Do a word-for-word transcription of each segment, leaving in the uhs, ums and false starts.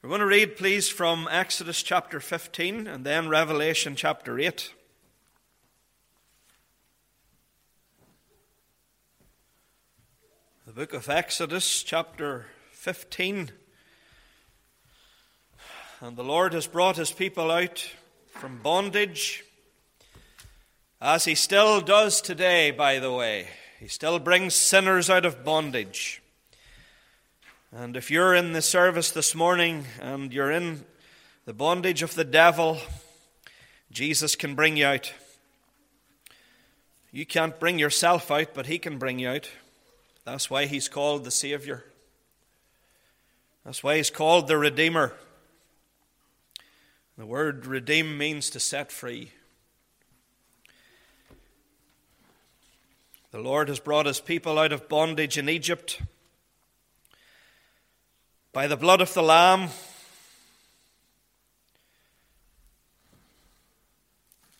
We're going to read, please, from Exodus chapter fifteen and then Revelation chapter eight. The book of Exodus chapter fifteen. And the Lord has brought his people out from bondage, as he still does today, by the way. He still brings sinners out of bondage. And if you're in the service this morning and you're in the bondage of the devil, Jesus can bring you out. You can't bring yourself out, but he can bring you out. That's why he's called the Savior. That's why he's called the Redeemer. The word redeem means to set free. The Lord has brought his people out of bondage in Egypt by the blood of the Lamb.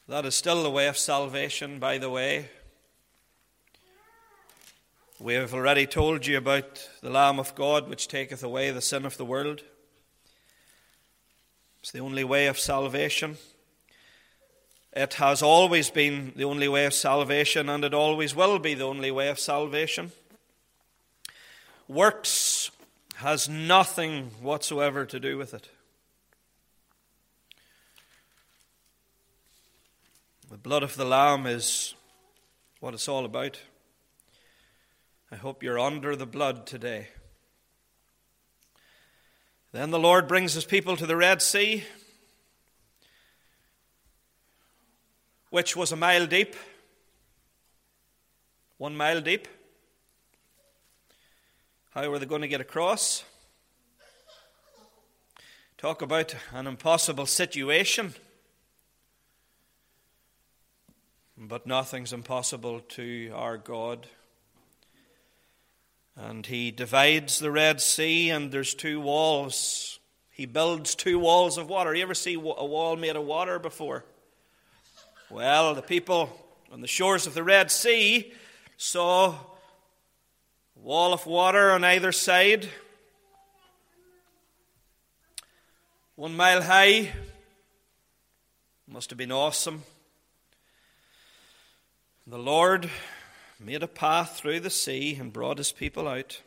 That is still the way of salvation, by the way. We have already told you about the Lamb of God, which taketh away the sin of the world. It's the only way of salvation. It has always been the only way of salvation, and it always will be the only way of salvation. Works has nothing whatsoever to do with it. The blood of the Lamb is what it's all about. I hope you're under the blood today. Then the Lord brings his people to the Red Sea, which was a mile deep, one mile deep. How were they going to get across? Talk about an impossible situation. But nothing's impossible to our God. And he divides the Red Sea, and there's two walls. He builds two walls of water. You ever see a wall made of water before? Well, the people on the shores of the Red Sea saw a wall of water on either side, one mile high. Must have been awesome. The Lord made a path through the sea and brought his people out.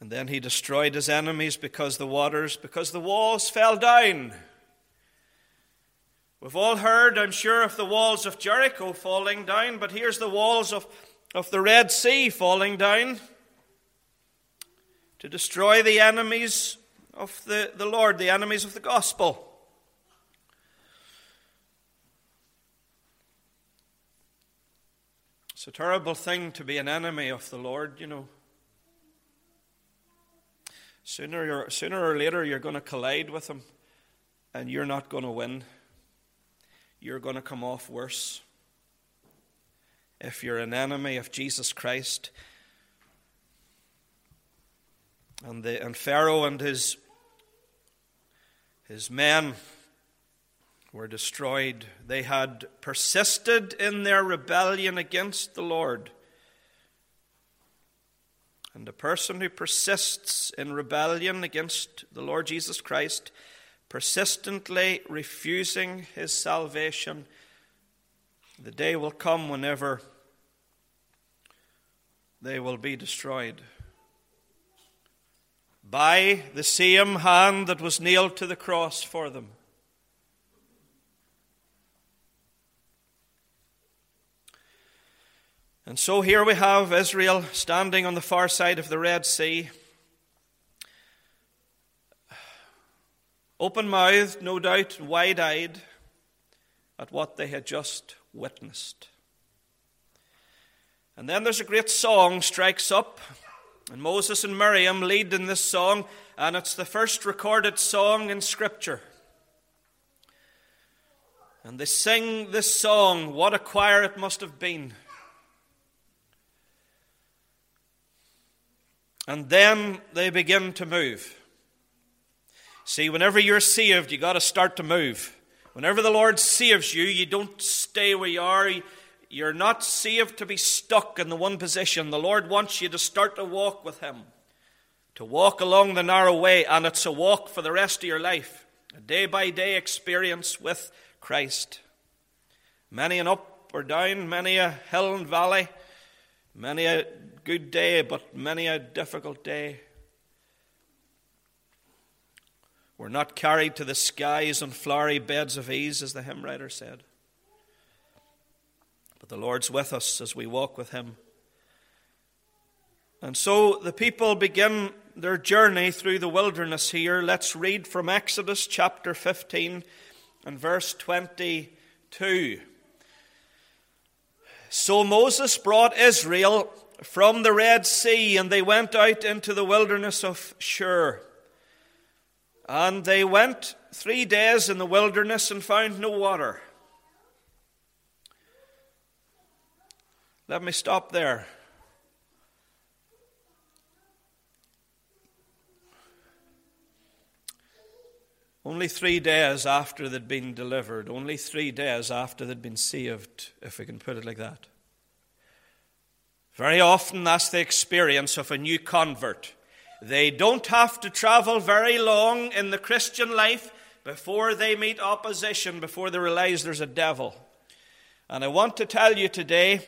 And then he destroyed his enemies because the waters, because the walls fell down. We've all heard, I'm sure, of the walls of Jericho falling down, but here's the walls of, of the Red Sea falling down to destroy the enemies of the, the Lord, the enemies of the gospel. It's a terrible thing to be an enemy of the Lord, you know. Sooner or, sooner or later, you're going to collide with him, and you're not going to win. You're going to come off worse. If you're an enemy of Jesus Christ, and the and Pharaoh and his his men were destroyed. They had persisted in their rebellion against the Lord. And the person who persists in rebellion against the Lord Jesus Christ, persistently refusing his salvation, the day will come whenever they will be destroyed by the same hand that was nailed to the cross for them. And so here we have Israel standing on the far side of the Red Sea, open-mouthed, no doubt, wide-eyed at what they had just witnessed. And then there's a great song strikes up, and Moses and Miriam lead in this song, and it's the first recorded song in Scripture. And they sing this song. What a choir it must have been. And then they begin to move. See, whenever you're saved, you got to start to move. Whenever the Lord saves you, you don't stay where you are. You're not saved to be stuck in the one position. The Lord wants you to start to walk with him, to walk along the narrow way, and it's a walk for the rest of your life, a day-by-day experience with Christ. Many an up or down, many a hill and valley, many a good day, but many a difficult day. We're not carried to the skies on flowery beds of ease, as the hymn writer said. But the Lord's with us as we walk with him. And so the people begin their journey through the wilderness here. Let's read from Exodus chapter fifteen and verse twenty-two. So Moses brought Israel from the Red Sea, and they went out into the wilderness of Shur. And they went three days in the wilderness and found no water. Let me stop there. Only three days after they'd been delivered, only three days after they'd been saved, if we can put it like that. Very often that's the experience of a new convert. They don't have to travel very long in the Christian life before they meet opposition, before they realize there's a devil. And I want to tell you today,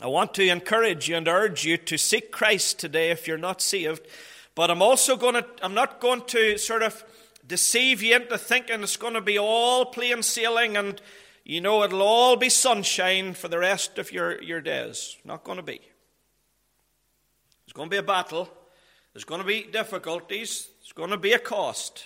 I want to encourage you and urge you to seek Christ today if you're not saved. But I'm also going to, I'm not going to sort of deceive you into thinking it's going to be all plain sailing and, you know, it'll all be sunshine for the rest of your, your days. Not going to be. There's going to be a battle. There's going to be difficulties. There's going to be a cost.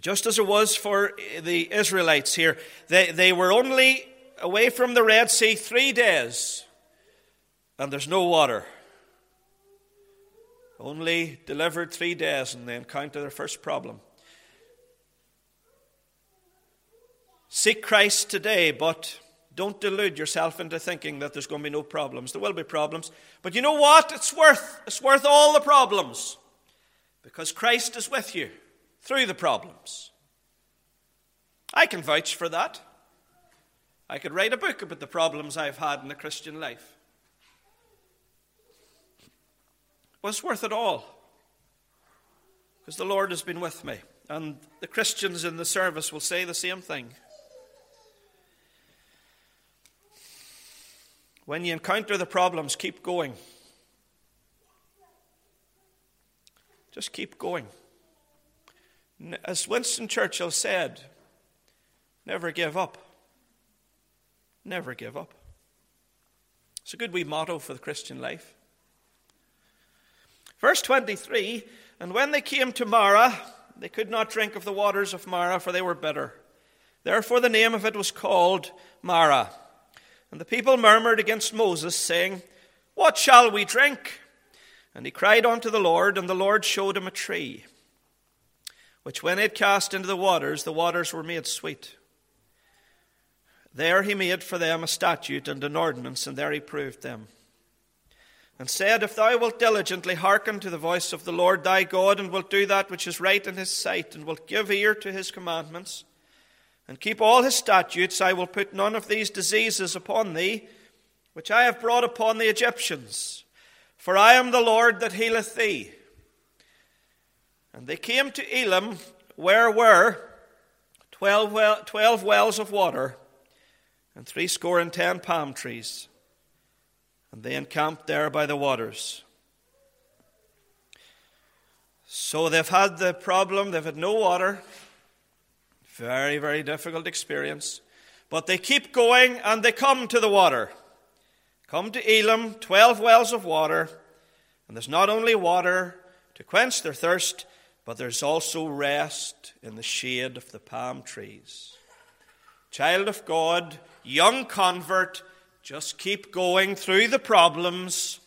Just as it was for the Israelites here. They, they were only away from the Red Sea three days, and there's no water. Only delivered three days and they encounter their first problem. Seek Christ today, but don't delude yourself into thinking that there's going to be no problems. There will be problems. But you know what? It's worth, it's worth all the problems, because Christ is with you through the problems. I can vouch for that. I could write a book about the problems I've had in the Christian life. Was worth it all, because the Lord has been with me. And the Christians in the service will say the same thing. When you encounter the problems, keep going. Just keep going. As Winston Churchill said, never give up. Never give up. It's a good wee motto for the Christian life. Verse twenty-three, and when they came to Marah, they could not drink of the waters of Marah, for they were bitter. Therefore the name of it was called Marah. And the people murmured against Moses, saying, What shall we drink? And he cried unto the Lord, and the Lord showed him a tree, which when it cast into the waters, the waters were made sweet. There he made for them a statute and an ordinance, and there he proved them. And said, If thou wilt diligently hearken to the voice of the Lord thy God, and wilt do that which is right in his sight, and wilt give ear to his commandments, and keep all his statutes, I will put none of these diseases upon thee, which I have brought upon the Egyptians. For I am the Lord that healeth thee. And they came to Elim, where were twelve, well, twelve wells of water, and threescore and ten palm trees. And they encamped there by the waters. So they've had the problem. They've had no water. Very, very difficult experience. But they keep going and they come to the water. Come to Elim, twelve wells of water. And there's not only water to quench their thirst, but there's also rest in the shade of the palm trees. Child of God, young convert, just keep going through the problems,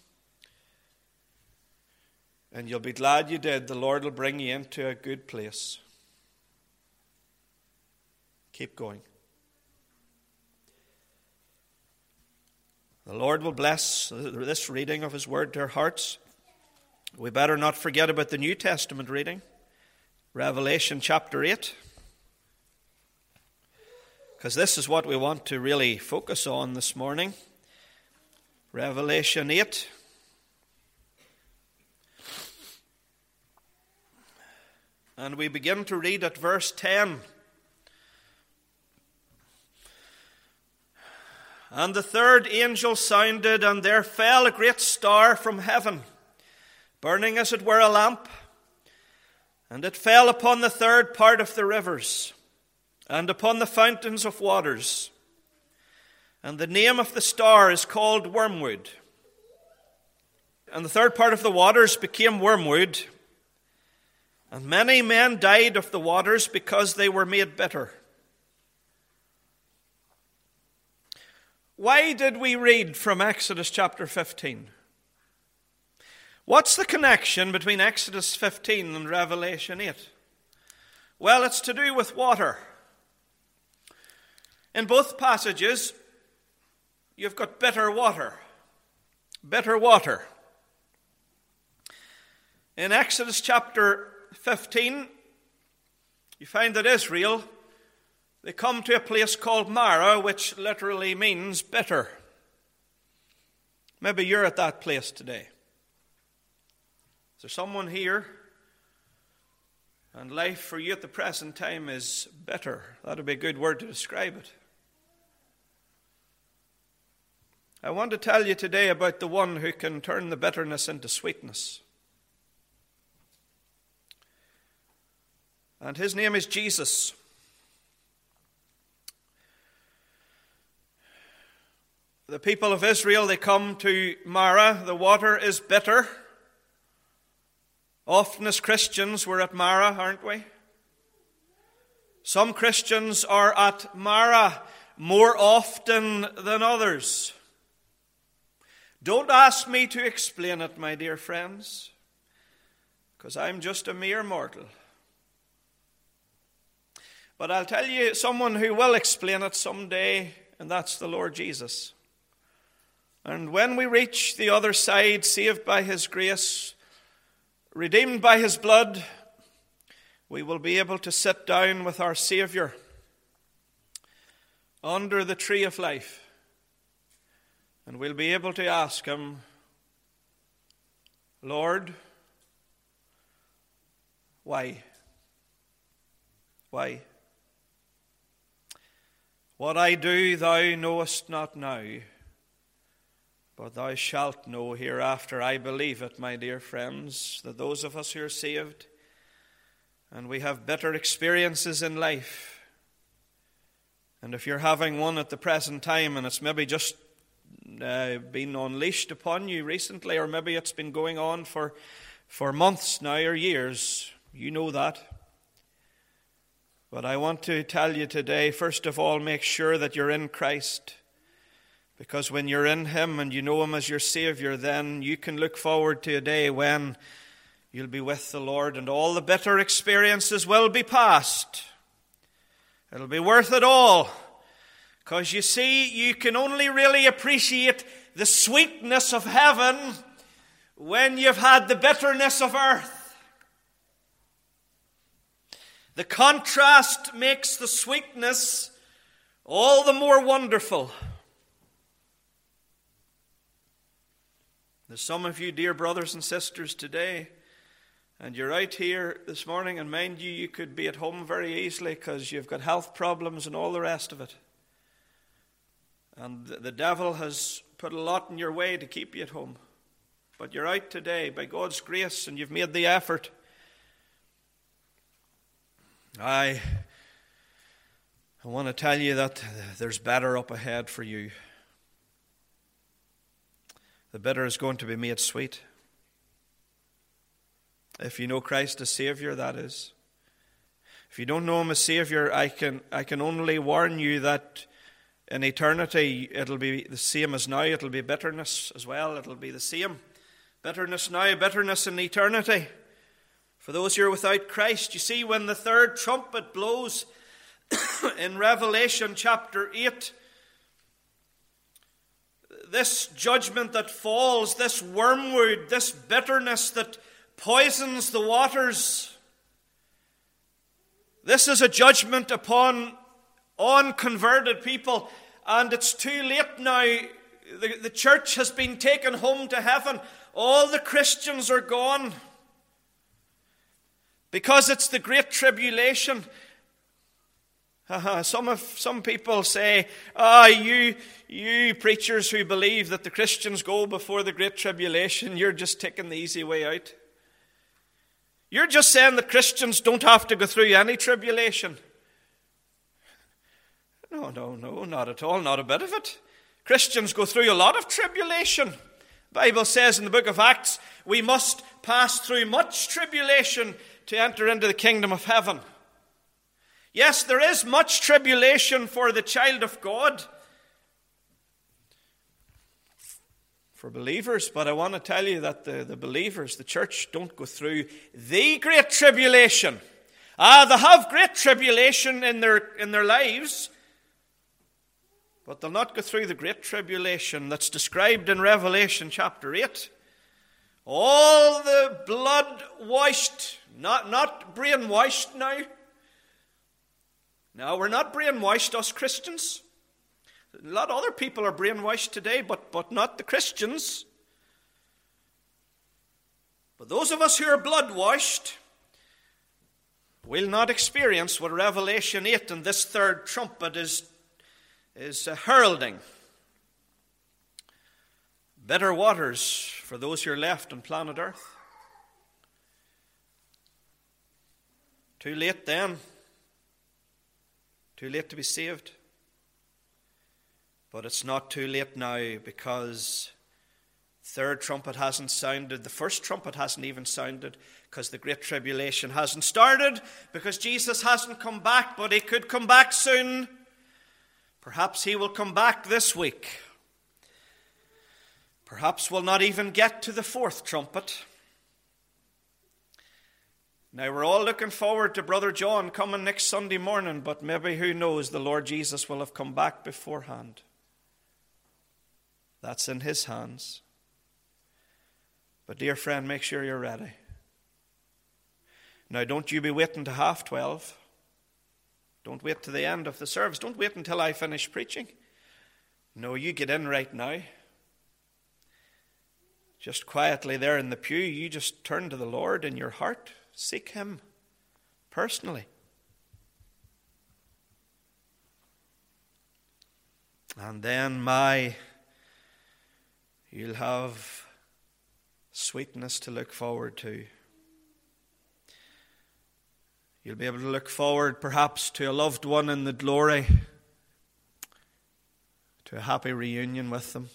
and you'll be glad you did. The Lord will bring you into a good place. Keep going. The Lord will bless this reading of his word to our hearts. We better not forget about the New Testament reading, Revelation chapter eight. Because this is what we want to really focus on this morning. Revelation eight. And we begin to read at verse ten. And the third angel sounded, and there fell a great star from heaven, burning as it were a lamp. And it fell upon the third part of the rivers, and upon the fountains of waters. And the name of the star is called Wormwood. And the third part of the waters became wormwood. And many men died of the waters, because they were made bitter. Why did we read from Exodus chapter fifteen? What's the connection between Exodus fifteen and Revelation eight? Well, it's to do with water. In both passages, you've got bitter water. Bitter water. In Exodus chapter fifteen, you find that Israel, they come to a place called Marah, which literally means bitter. Maybe you're at that place today. Is there someone here? And life for you at the present time is bitter. That would be a good word to describe it. I want to tell you today about the one who can turn the bitterness into sweetness. And his name is Jesus. The people of Israel, they come to Marah. The water is bitter. Often as Christians, we're at Marah, aren't we? Some Christians are at Marah more often than others. Don't ask me to explain it, my dear friends, because I'm just a mere mortal. But I'll tell you someone who will explain it someday, and that's the Lord Jesus. And when we reach the other side, saved by his grace, redeemed by his blood, we will be able to sit down with our Savior under the tree of life. And we'll be able to ask him, Lord, why? Why? What I do thou knowest not now, but thou shalt know hereafter. I believe it, my dear friends, that those of us who are saved and we have better experiences in life, and if you're having one at the present time and it's maybe just uh, been unleashed upon you recently, or maybe it's been going on for, for months now or years, you know that. But I want to tell you today, first of all, make sure that you're in Christ. Because when you're in him and you know him as your Savior, then you can look forward to a day when you'll be with the Lord and all the bitter experiences will be past. It'll be worth it all. Because you see, you can only really appreciate the sweetness of heaven when you've had the bitterness of earth. The contrast makes the sweetness all the more wonderful. There's some of you, dear brothers and sisters, today, and you're out here this morning, and mind you, you could be at home very easily because you've got health problems and all the rest of it. And the devil has put a lot in your way to keep you at home. But you're out today by God's grace, and you've made the effort. I, I want to tell you that there's better up ahead for you. The bitter is going to be made sweet. If you know Christ as Savior, that is. If you don't know him as Savior, I can I can only warn you that in eternity it'll be the same as now. It'll be bitterness as well. It'll be the same. Bitterness now, bitterness in eternity. For those who are without Christ, you see, when the third trumpet blows in Revelation chapter eight, this judgment that falls, this wormwood, this bitterness that poisons the waters, this is a judgment upon unconverted people, and it's too late now. The, the church has been taken home to heaven. All the Christians are gone. because it's the Great Tribulation. Uh-huh. Some of some people say, ah, oh, you you preachers who believe that the Christians go before the Great Tribulation, you're just taking the easy way out. You're just saying that Christians don't have to go through any tribulation. No, no, no, not at all, not a bit of it. Christians go through a lot of tribulation. The Bible says in the book of Acts, we must pass through much tribulation to enter into the kingdom of heaven. Yes, there is much tribulation for the child of God, for believers, but I want to tell you that the, the believers, the church, don't go through the great tribulation. Ah, they have great tribulation in their in their lives, but they'll not go through the great tribulation that's described in Revelation chapter eight. All the blood washed, not, not brainwashed now. Now, we're not brainwashed, us Christians. A lot of other people are brainwashed today, but, but not the Christians. But those of us who are blood-washed will not experience what Revelation eight and this third trumpet is, is uh, heralding. Bitter waters for those who are left on planet Earth. Too late then. Too late to be saved. But it's not too late now, because third trumpet hasn't sounded. The first trumpet hasn't even sounded, because the Great Tribulation hasn't started, because Jesus hasn't come back, but he could come back soon. Perhaps he will come back this week. Perhaps we'll not even get to the fourth trumpet. Now, we're all looking forward to Brother John coming next Sunday morning, but maybe, who knows, the Lord Jesus will have come back beforehand. That's in his hands. But, dear friend, make sure you're ready. Now, don't you be waiting to half twelve. Don't wait to the end of the service. Don't wait until I finish preaching. No, you get in right now. Just quietly there in the pew, you just turn to the Lord in your heart. Seek him personally. And then, my, you'll have sweetness to look forward to. You'll be able to look forward perhaps to a loved one in the glory, to a happy reunion with them.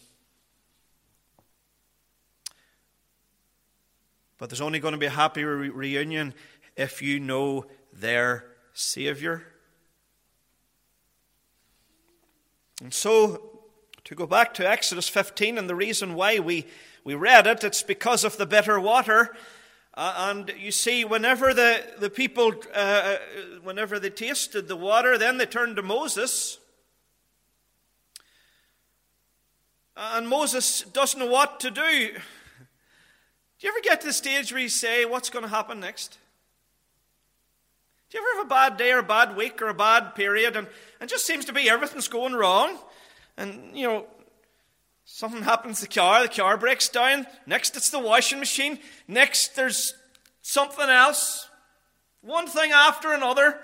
But there's only going to be a happy re- reunion if you know their Savior. And so, to go back to Exodus fifteen, and the reason why we, we read it, it's because of the bitter water. Uh, and you see, whenever the, the people, uh, whenever they tasted the water, then they turned to Moses. And Moses doesn't know what to do. Do you ever get to the stage where you say, what's going to happen next? Do you ever have a bad day or a bad week or a bad period, and it just seems to be everything's going wrong? And, you know, something happens to the car, the car breaks down. Next, it's the washing machine. Next, there's something else. One thing after another.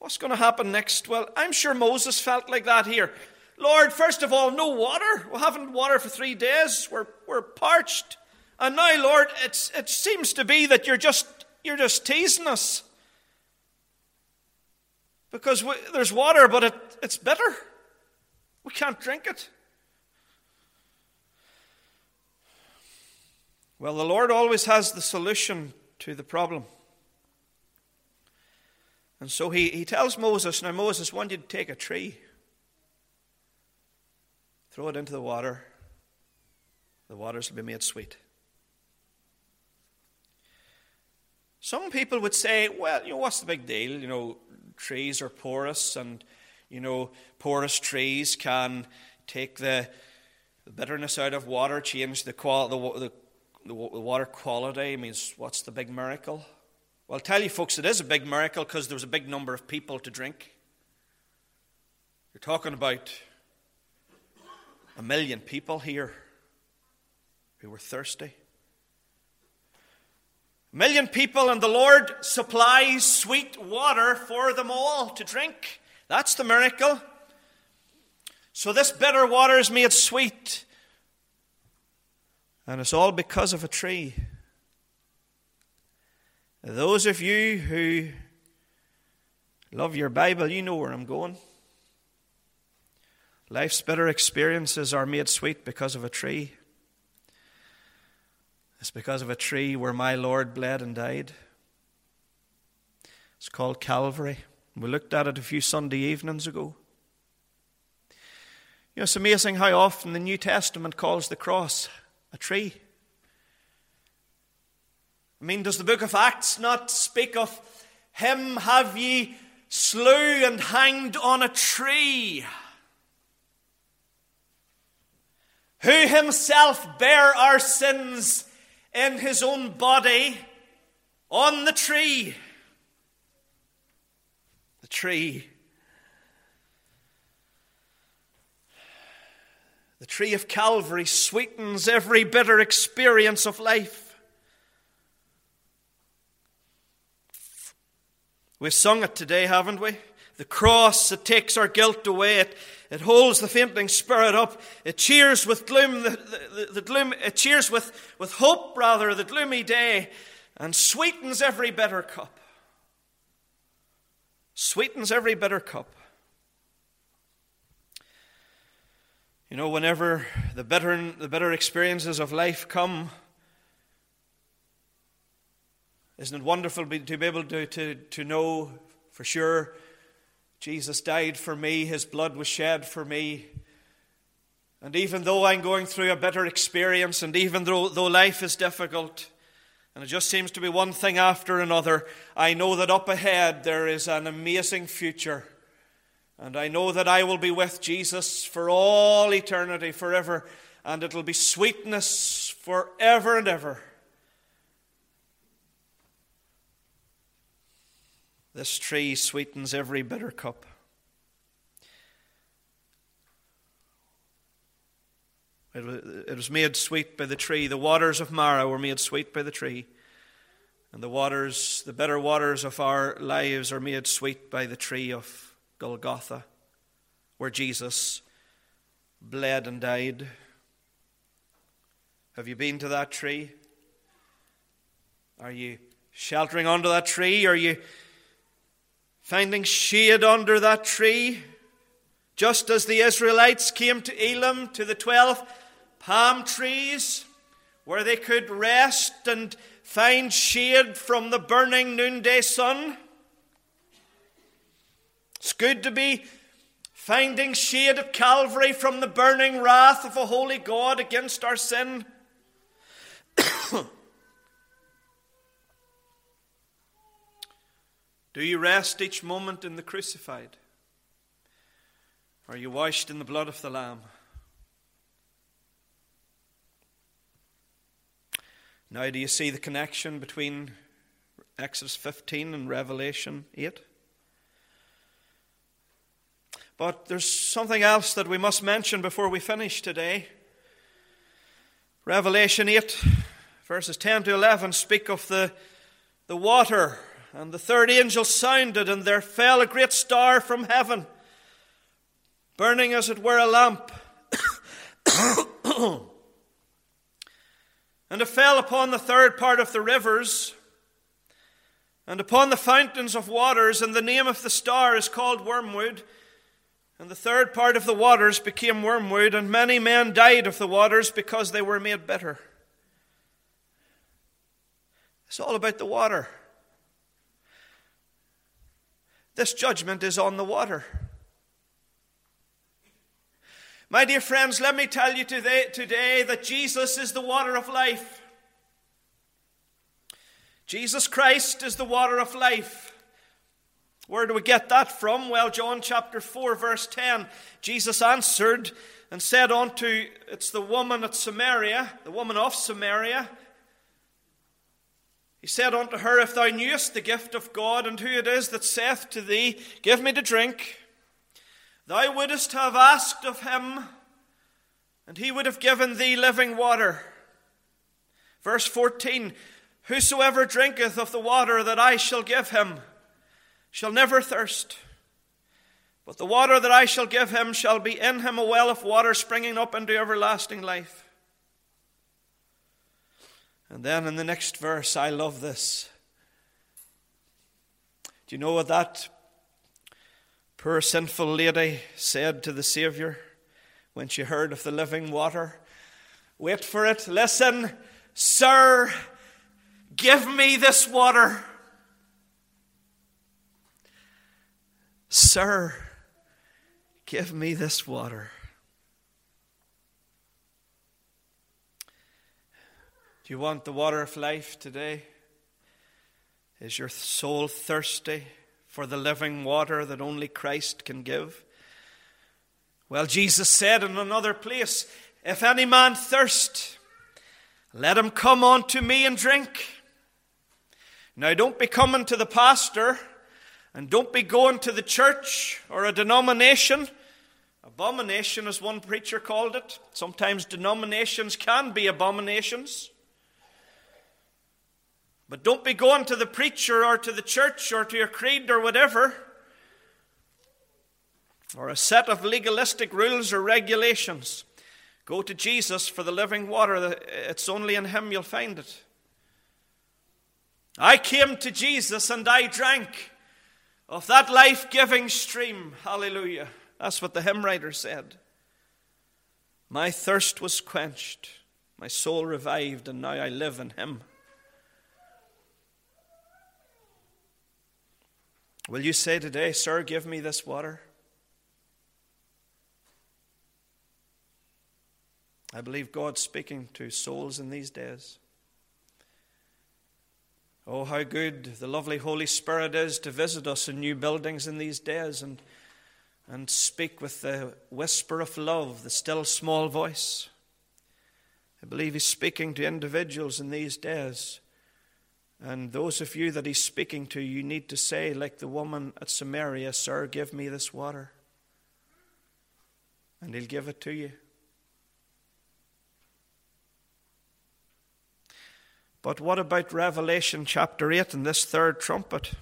What's going to happen next? Well, I'm sure Moses felt like that here. Lord, first of all, no water. We haven't water for three days. We're we're parched. And now, Lord, it's it seems to be that you're just you're just teasing us, because we, there's water, but it, it's bitter. We can't drink it. Well, the Lord always has the solution to the problem. And so he, he tells Moses, now, Moses, I want you to take a tree. Throw it into the water. The waters will be made sweet. Some people would say, well, you know, what's the big deal? You know, trees are porous, and, you know, porous trees can take the, the bitterness out of water, change the, qual- the, the, the water quality. I mean, what's the big miracle? Well, I'll tell you, folks, it is a big miracle, because there was a big number of people to drink. You're talking about a million people here who were thirsty. A million people, and the Lord supplies sweet water for them all to drink. That's the miracle. So this bitter water is made sweet. And it's all because of a tree. Those of you who love your Bible, you know where I'm going. Life's bitter experiences are made sweet because of a tree. It's because of a tree where my Lord bled and died. It's called Calvary. We looked at it a few Sunday evenings ago. You know, it's amazing how often the New Testament calls the cross a tree. I mean, does the book of Acts not speak of him have ye slew and hanged on a tree, who himself bare our sins in his own body on the tree? The tree. The tree of Calvary sweetens every bitter experience of life. We've sung it today, haven't we? The cross, it takes our guilt away. It, it holds the fainting spirit up. It cheers with gloom, the, the, the, the gloom. It cheers with, with hope, rather, the gloomy day, and sweetens every bitter cup. Sweetens every bitter cup. You know, whenever the bitter, the bitter experiences of life come, isn't it wonderful to be able to, to, to know for sure Jesus died for me, his blood was shed for me. And even though I'm going through a bitter experience, and even though, though life is difficult, and it just seems to be one thing after another, I know that up ahead there is an amazing future. And I know that I will be with Jesus for all eternity, forever. And it'll be sweetness forever and ever. This tree sweetens every bitter cup. It was made sweet by the tree. The waters of Marah were made sweet by the tree. And the waters, the bitter waters of our lives are made sweet by the tree of Golgotha, where Jesus bled and died. Have you been to that tree? Are you sheltering under that tree? Are you finding shade under that tree? Just as the Israelites came to Elim, to the twelve palm trees, where they could rest and find shade from the burning noonday sun. It's good to be finding shade at Calvary from the burning wrath of a holy God against our sin. Do you rest each moment in the crucified? Are you washed in the blood of the Lamb? Now, do you see the connection between Exodus fifteen and Revelation eight? But there's something else that we must mention before we finish today. Revelation eight, verses ten to eleven, speak of the, the water. And the third angel sounded, and there fell a great star from heaven, burning as it were a lamp. And it fell upon the third part of the rivers, and upon the fountains of waters, and the name of the star is called Wormwood. And the third part of the waters became wormwood, and many men died of the waters because they were made bitter. It's all about the water. This judgment is on the water. My dear friends, let me tell you today, today that Jesus is the water of life. Jesus Christ is the water of life. Where do we get that from? Well, John chapter four, verse ten. Jesus answered and said unto, it's the woman at Samaria, the woman of Samaria. He said unto her, if thou knewest the gift of God, and who it is that saith to thee, give me to drink, thou wouldest have asked of him, and he would have given thee living water. Verse fourteen, Whosoever drinketh of the water that I shall give him shall never thirst. But the water that I shall give him shall be in him a well of water springing up into everlasting life." And then in the next verse, I love this. Do you know what that poor sinful lady said to the Savior when she heard of the living water? Wait for it. "Listen, sir, give me this water." Sir, give me this water. Do you want the water of life today? Is your soul thirsty for the living water that only Christ can give? Well, Jesus said in another place, "If any man thirst, let him come unto me and drink." Now, don't be coming to the pastor, and don't be going to the church or a denomination. Abomination, as one preacher called it. Sometimes denominations can be abominations. But don't be going to the preacher or to the church or to your creed or whatever, or a set of legalistic rules or regulations. Go to Jesus for the living water. It's only in him you'll find it. I came to Jesus and I drank of that life-giving stream. Hallelujah. That's what the hymn writer said. My thirst was quenched, my soul revived, and now I live in him. Will you say today, "Sir, give me this water"? I believe God's speaking to souls in these days. Oh, how good the lovely Holy Spirit is to visit us in new buildings in these days and and speak with the whisper of love, the still small voice. I believe he's speaking to individuals in these days. And those of you that he's speaking to, you need to say, like the woman at Samaria, "Sir, give me this water." And he'll give it to you. But what about Revelation chapter eight and this third trumpet?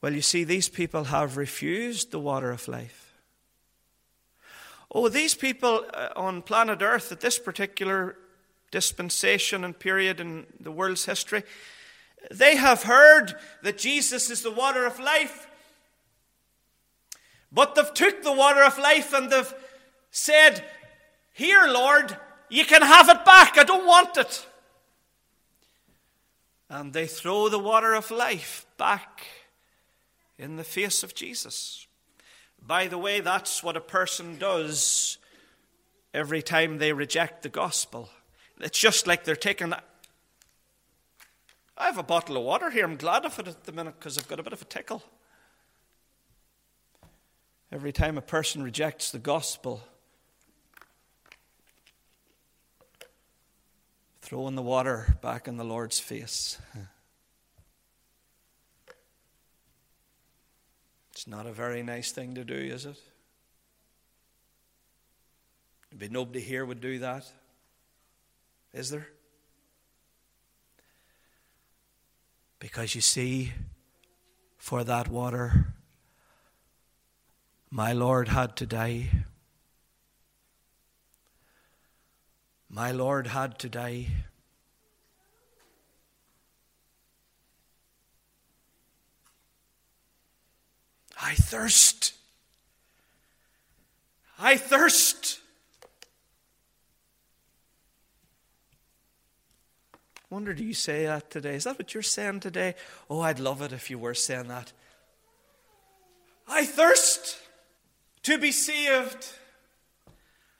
Well, you see, these people have refused the water of life. Oh, these people on planet Earth at this particular dispensation and period in the world's history, they have heard that Jesus is the water of life. But they've took the water of life and they've said, "Here, Lord, you can have it back. I don't want it." And they throw the water of life back in the face of Jesus. By the way, that's what a person does every time they reject the gospel. It's just like they're taking, "I have a bottle of water here. I'm glad of it at the minute because I've got a bit of a tickle." Every time a person rejects the gospel, throwing the water back in the Lord's face. It's not a very nice thing to do, is it? Maybe nobody here would do that, is there? Because you see, for that water, my Lord had to die. My Lord had to die. I thirst. I thirst. I wonder, do you say that today? Is that what you're saying today? Oh, I'd love it if you were saying that. I thirst to be saved.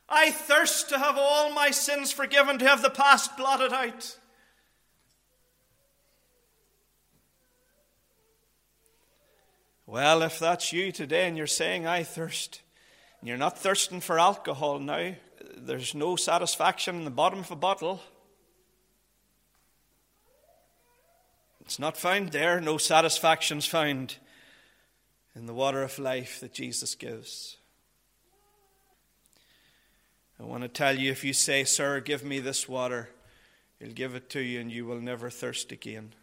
I thirst to have all my sins forgiven, to have the past blotted out. Well, if that's you today and you're saying, "I thirst," and you're not thirsting for alcohol now, there's no satisfaction in the bottom of a bottle. It's not found there. No satisfaction's found in the water of life that Jesus gives. I want to tell you, if you say, "Sir, give me this water," he'll give it to you and you will never thirst again.